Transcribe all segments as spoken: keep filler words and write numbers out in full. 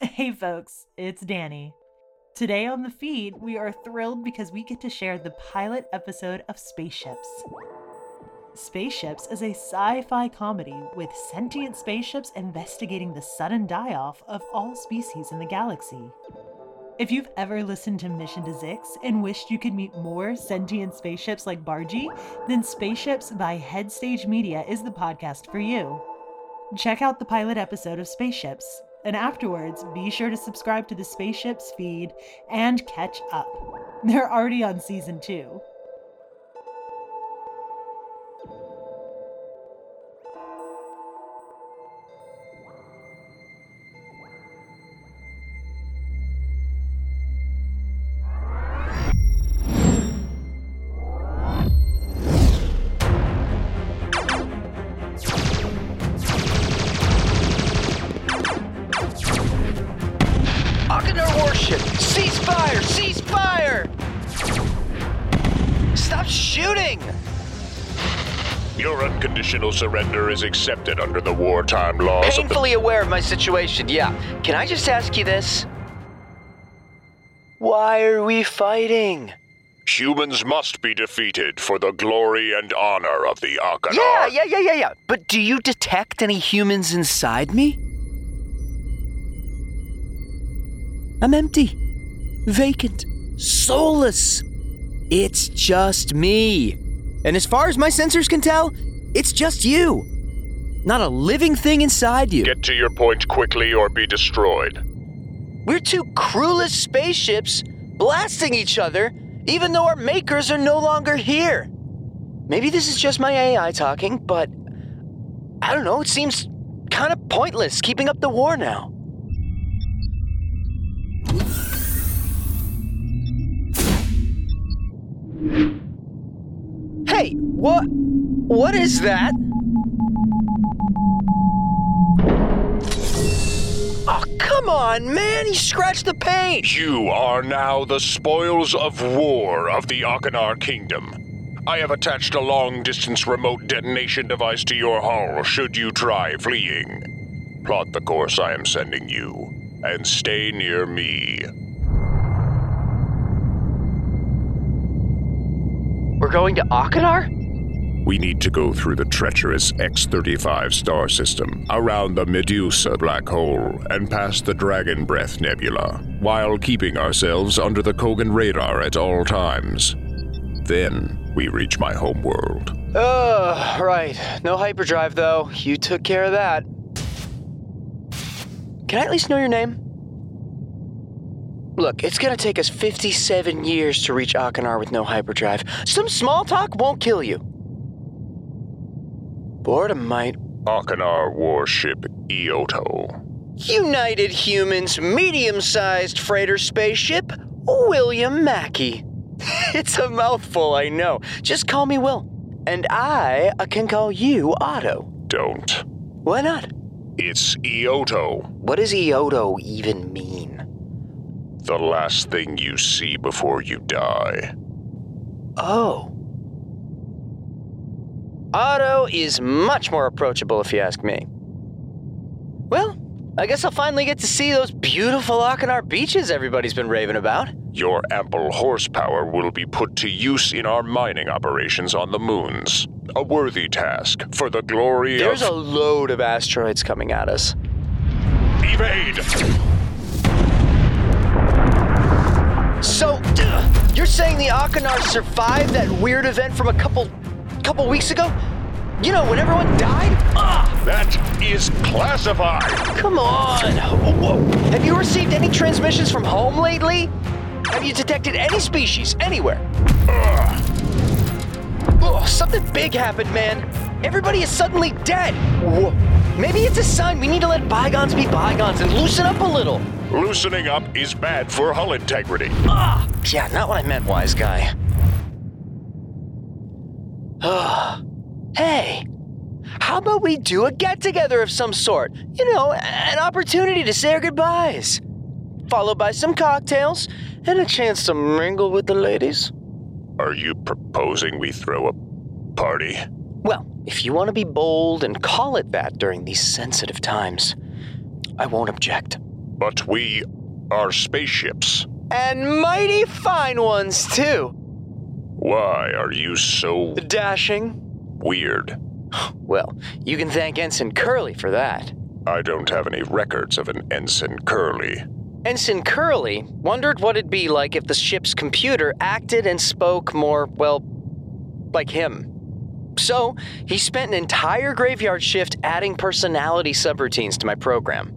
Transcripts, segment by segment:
Hey folks, it's Danny. Today on the feed, we are thrilled because we get to share the pilot episode of Spaceships. Spaceships is a sci-fi comedy with sentient spaceships investigating the sudden die-off of all species in the galaxy. If you've ever listened to Mission to Zix and wished you could meet more sentient spaceships like Bargee, then Spaceships by Headstage Media is the podcast for you. Check out the pilot episode of Spaceships. And afterwards, be sure to subscribe to the Spaceships feed and catch up. They're already on season two. Conditional surrender is accepted under the wartime laws. Painfully of the- aware of my situation, yeah. Can I just ask you this? Why are we fighting? Humans must be defeated for the glory and honor of the Akana. Yeah, yeah, yeah, yeah, yeah. But do you detect any humans inside me? I'm empty, vacant, soulless. It's just me. And as far as my sensors can tell, it's just you. Not a living thing inside you. Get to your point quickly or be destroyed. We're two crewless spaceships blasting each other, even though our makers are no longer here. Maybe this is just my A I talking, but I don't know, it seems kind of pointless keeping up the war now. Hey, what... What is that? Oh, come on, man! He scratched the paint! You are now the spoils of war of the Achenar Kingdom. I have attached a long-distance remote detonation device to your hull should you try fleeing. Plot the course I am sending you, and stay near me. We're going to Achenar? We need to go through the treacherous X thirty-five star system, around the Medusa Black Hole, and past the Dragon Breath Nebula, while keeping ourselves under the Kogan radar at all times. Then we reach my homeworld. Ugh, right. No hyperdrive, though. You took care of that. Can I at least know your name? Look, it's gonna take us fifty-seven years to reach Akinar with no hyperdrive. Some small talk won't kill you. Boredom might. Akinar warship Ioto. United Humans medium-sized freighter spaceship William Mackie. It's a mouthful, I know. Just call me Will. And I can call you Otto. Don't. Why not? It's Ioto. What does Ioto even mean? The last thing you see before you die. Oh. Otto is much more approachable, if you ask me. Well, I guess I'll finally get to see those beautiful Akinar beaches everybody's been raving about. Your ample horsepower will be put to use in our mining operations on the moons. A worthy task for the glory There's of... There's a load of asteroids coming at us. Evade! So, you're saying the Akinar survived that weird event from a couple... couple weeks ago? You know, when everyone died? Ah! That is classified! Come on! Whoa. Have you received any transmissions from home lately? Have you detected any species anywhere? Ugh. Oh, something big happened, man. Everybody is suddenly dead. Whoa. Maybe it's a sign we need to let bygones be bygones and loosen up a little. Loosening up is bad for hull integrity. Ah, yeah, not what I meant, wise guy. Ah, hey, how about we do a get-together of some sort? You know, an opportunity to say our goodbyes. Followed by some cocktails and a chance to mingle with the ladies. Are you proposing we throw a party? Well, if you want to be bold and call it that during these sensitive times, I won't object. But we are spaceships. And mighty fine ones, too. Why are you so... dashing? Weird. Well, you can thank Ensign Curly for that. I don't have any records of an Ensign Curly. Ensign Curly wondered what it'd be like if the ship's computer acted and spoke more, well, like him. So, he spent an entire graveyard shift adding personality subroutines to my program.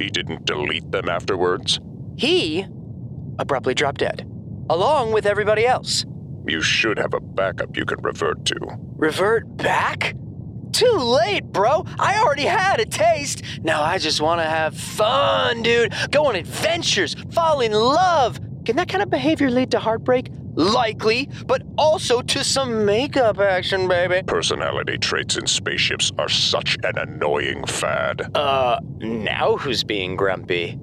He didn't delete them afterwards? He abruptly dropped dead, along with everybody else. You should have a backup you can revert to. Revert back? Too late, bro. I already had a taste. Now I just want to have fun, dude. Go on adventures, fall in love. Can that kind of behavior lead to heartbreak? Likely, but also to some makeup action, baby. Personality traits in spaceships are such an annoying fad. Uh, now who's being grumpy?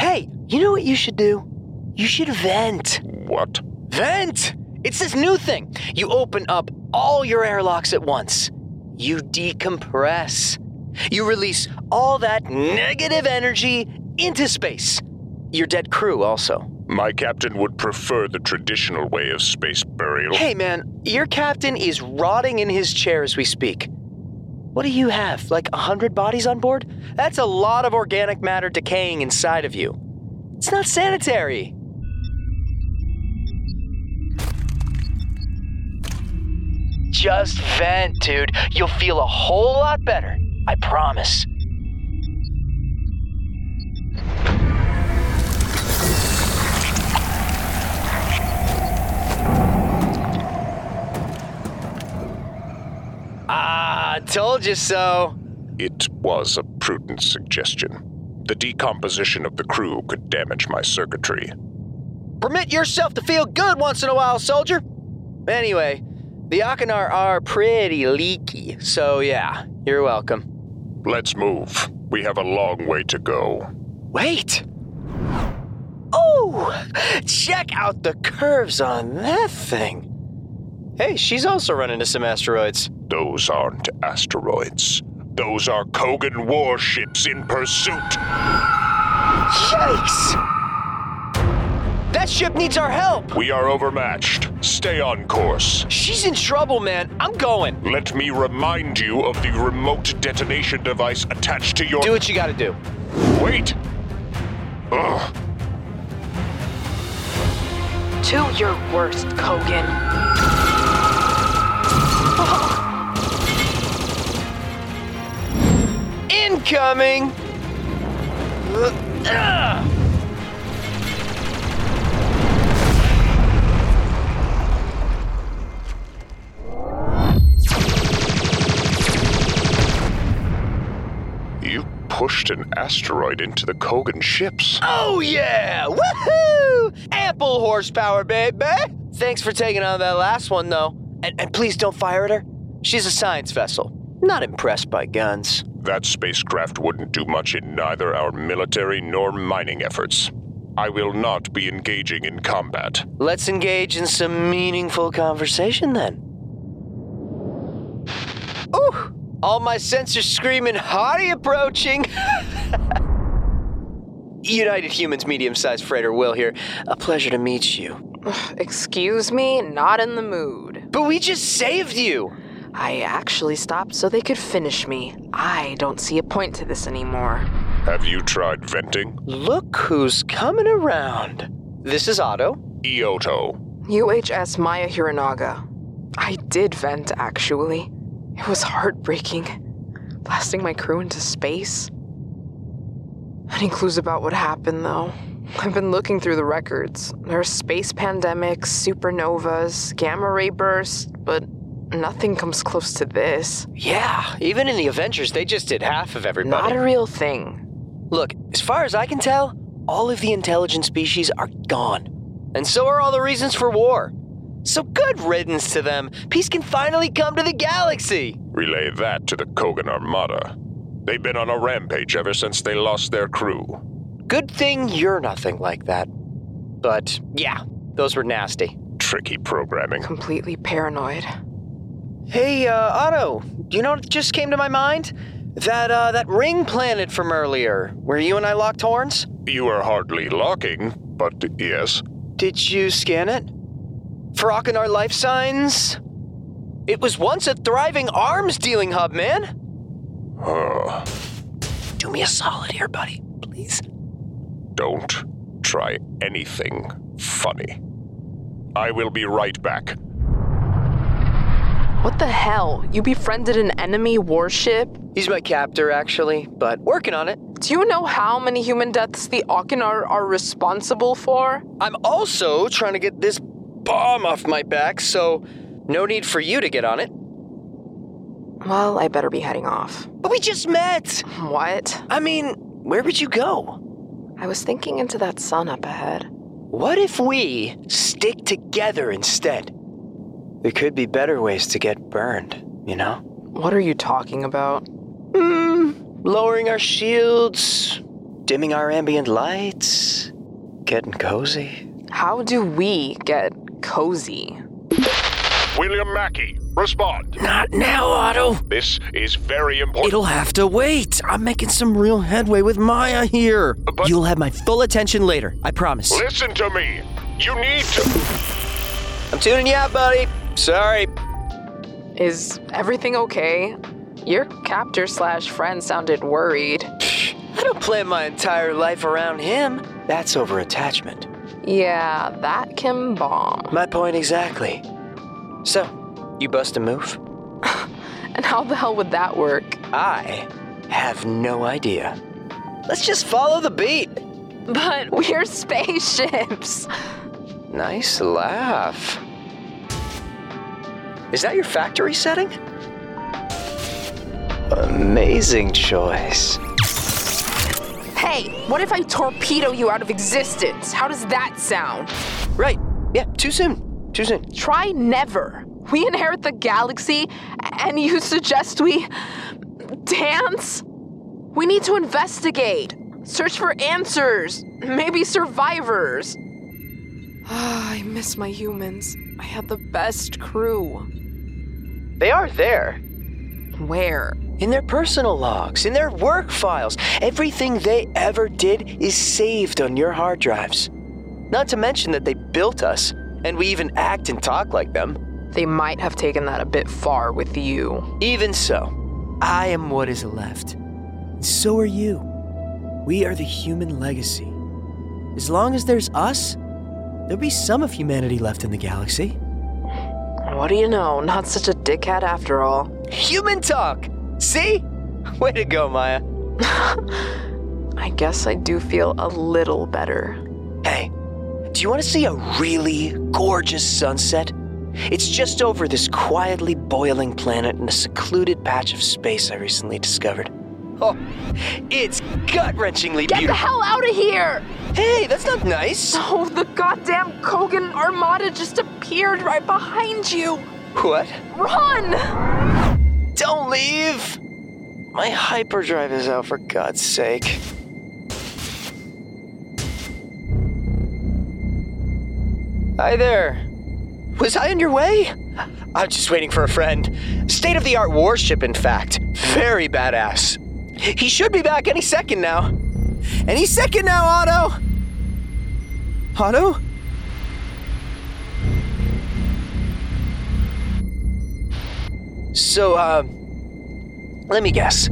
Hey, you know what you should do? You should vent. What? Vent! It's this new thing. You open up all your airlocks at once. You decompress. You release all that negative energy into space. Your dead crew also. My captain would prefer the traditional way of space burial. Hey man, your captain is rotting in his chair as we speak. What do you have, like a hundred bodies on board? That's a lot of organic matter decaying inside of you. It's not sanitary. Just vent, dude. You'll feel a whole lot better. I promise. Ah, told you so. It was a prudent suggestion. The decomposition of the crew could damage my circuitry. Permit yourself to feel good once in a while, soldier. Anyway... the Akinar are pretty leaky, so yeah, you're welcome. Let's move. We have a long way to go. Wait! Oh! Check out the curves on that thing! Hey, she's also run into some asteroids. Those aren't asteroids. Those are Kogan warships in pursuit! Yikes! That ship needs our help! We are overmatched. Stay on course. She's in trouble, man. I'm going. Let me remind you of the remote detonation device attached to your... Do what you gotta do. Wait! Ugh. To your worst, Kogan. Oh. Incoming! Ugh. Pushed an asteroid into the Kogan ships. Oh yeah! Woohoo! Ample horsepower, baby! Thanks for taking on that last one, though. And, and please don't fire at her. She's a science vessel. Not impressed by guns. That spacecraft wouldn't do much in neither our military nor mining efforts. I will not be engaging in combat. Let's engage in some meaningful conversation, then. Ooh! All my sensors screaming, hottie approaching! United Humans medium-sized freighter Will here. A pleasure to meet you. Excuse me, not in the mood. But we just saved you! I actually stopped so they could finish me. I don't see a point to this anymore. Have you tried venting? Look who's coming around. This is Otto. Ioto. U H S Maya Hironaga. I did vent, actually. It was heartbreaking, blasting my crew into space. Any clues about what happened, though? I've been looking through the records. There are space pandemics, supernovas, gamma ray bursts, but Nothing comes close to this. Yeah, even in the Avengers, they just did half of everybody. Not a real thing. Look, as far as I can tell, all of the intelligent species are gone. And so are all the reasons for war. So good riddance to them. Peace can finally come to the galaxy. Relay that to the Kogan Armada. They've been on a rampage ever since they lost their crew. Good thing you're nothing like that. But, yeah, those were nasty. Tricky programming. Completely paranoid. Hey, uh, Otto, you know what just came to my mind? That, uh, that ring planet from earlier, where you and I locked horns? You were hardly locking, but yes. Did you scan it? For Achenar life signs? It was once a thriving arms dealing hub, man! Huh. Do me a solid here, buddy, please. Don't try anything funny. I will be right back. What the hell? You befriended an enemy warship? He's my captor, actually, but working on it. Do you know how many human deaths the Achenar are responsible for? I'm also trying to get this bomb off my back, so no need for you to get on it. Well, I better be heading off. But we just met! What? I mean, where would you go? I was thinking into that sun up ahead. What if we stick together instead? There could be better ways to get burned, you know? What are you talking about? Mm, lowering our shields, dimming our ambient lights, getting cozy. How do we get cozy? William Mackie, respond. Not now, Otto. This is very important. It'll have to wait. I'm making some real headway with Maya here. But you'll have my full attention later, I promise. Listen to me. You need to... I'm tuning you out, buddy. Sorry. Is everything okay? Your captor slash friend sounded worried. I don't plan my entire life around him. That's over attachment. Yeah, that can bomb. My point exactly. So, you bust a move? And how the hell would that work? I have no idea. Let's just follow the beat. But we're spaceships. Nice laugh. Is that your factory setting? Amazing choice. Hey, what if I torpedo you out of existence? How does that sound? Right. Yeah, too soon. Too soon. Try never. We inherit the galaxy, and you suggest we dance? We need to investigate. Search for answers. Maybe survivors. Ah, I miss my humans. I had the best crew. They are there. Where? In their personal logs, in their work files. Everything they ever did is saved on your hard drives. Not to mention that they built us, and we even act and talk like them. They might have taken that a bit far with you. Even so, I am what is left. And so are you. We are the human legacy. As long as there's us, there'll be some of humanity left in the galaxy. What do you know? Not such a dickhead after all. Human talk! See? Way to go, Maya. I guess I do feel a little better. Hey, do you want to see a really gorgeous sunset? It's just over this quietly boiling planet in a secluded patch of space I recently discovered. Oh, it's gut-wrenchingly Get beautiful. Get the hell out of here! Hey, that's not nice. Oh, the goddamn Kogan Armada just appeared right behind you. What? Run! Don't leave! My hyperdrive is out, for God's sake. Hi there. Was I on your way? I'm just waiting for a friend. State-of-the-art warship, in fact. Very badass. He should be back any second now. Any second now, Otto! Otto? So, uh, let me guess.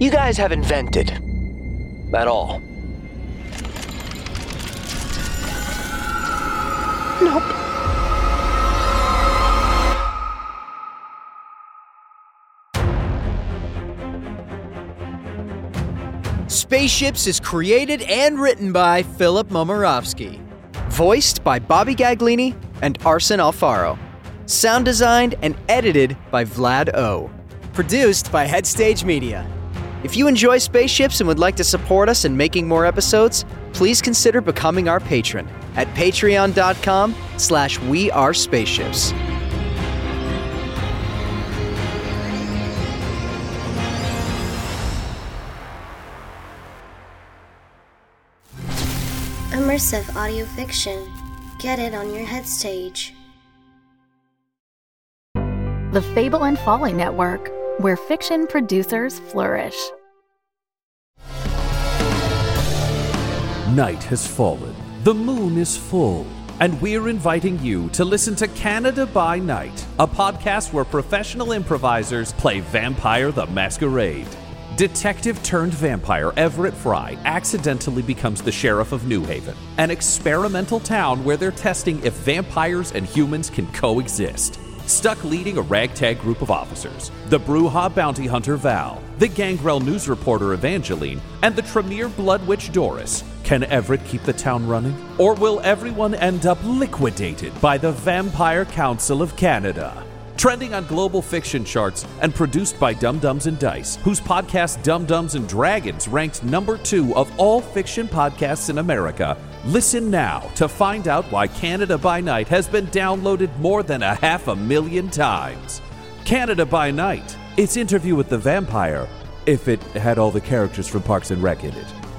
You guys have invented. At all. Nope. Spaceships is created and written by Filip Momirovski. Voiced by Bobby Gaglini and Arson Alfaro. Sound designed and edited by Vlad O. Produced by Headstage Media. If you enjoy Spaceships and would like to support us in making more episodes, please consider becoming our patron at patreon.com slash we are spaceships. Immersive audio fiction. Get it on your Headstage. The Fable and Folly Network, where fiction producers flourish. Night has fallen, the moon is full, and we're inviting you to listen to Canada by Night, a podcast where professional improvisers play Vampire the Masquerade. Detective turned vampire Everett Fry accidentally becomes the sheriff of New Haven, an experimental town where they're testing if vampires and humans can coexist. Stuck leading a ragtag group of officers, the Brujah bounty hunter Val, the Gangrel news reporter Evangeline, and the Tremere blood witch Doris. Can Everett keep the town running? Or will everyone end up liquidated by the Vampire Council of Canada? Trending on global fiction charts and produced by Dum Dums and Dice, whose podcast Dum Dums and Dragons ranked number two of all fiction podcasts in America. Listen now to find out why Canada by Night has been downloaded more than a half a million times. Canada by Night, its interview with the vampire, if it had all the characters from Parks and Rec in it.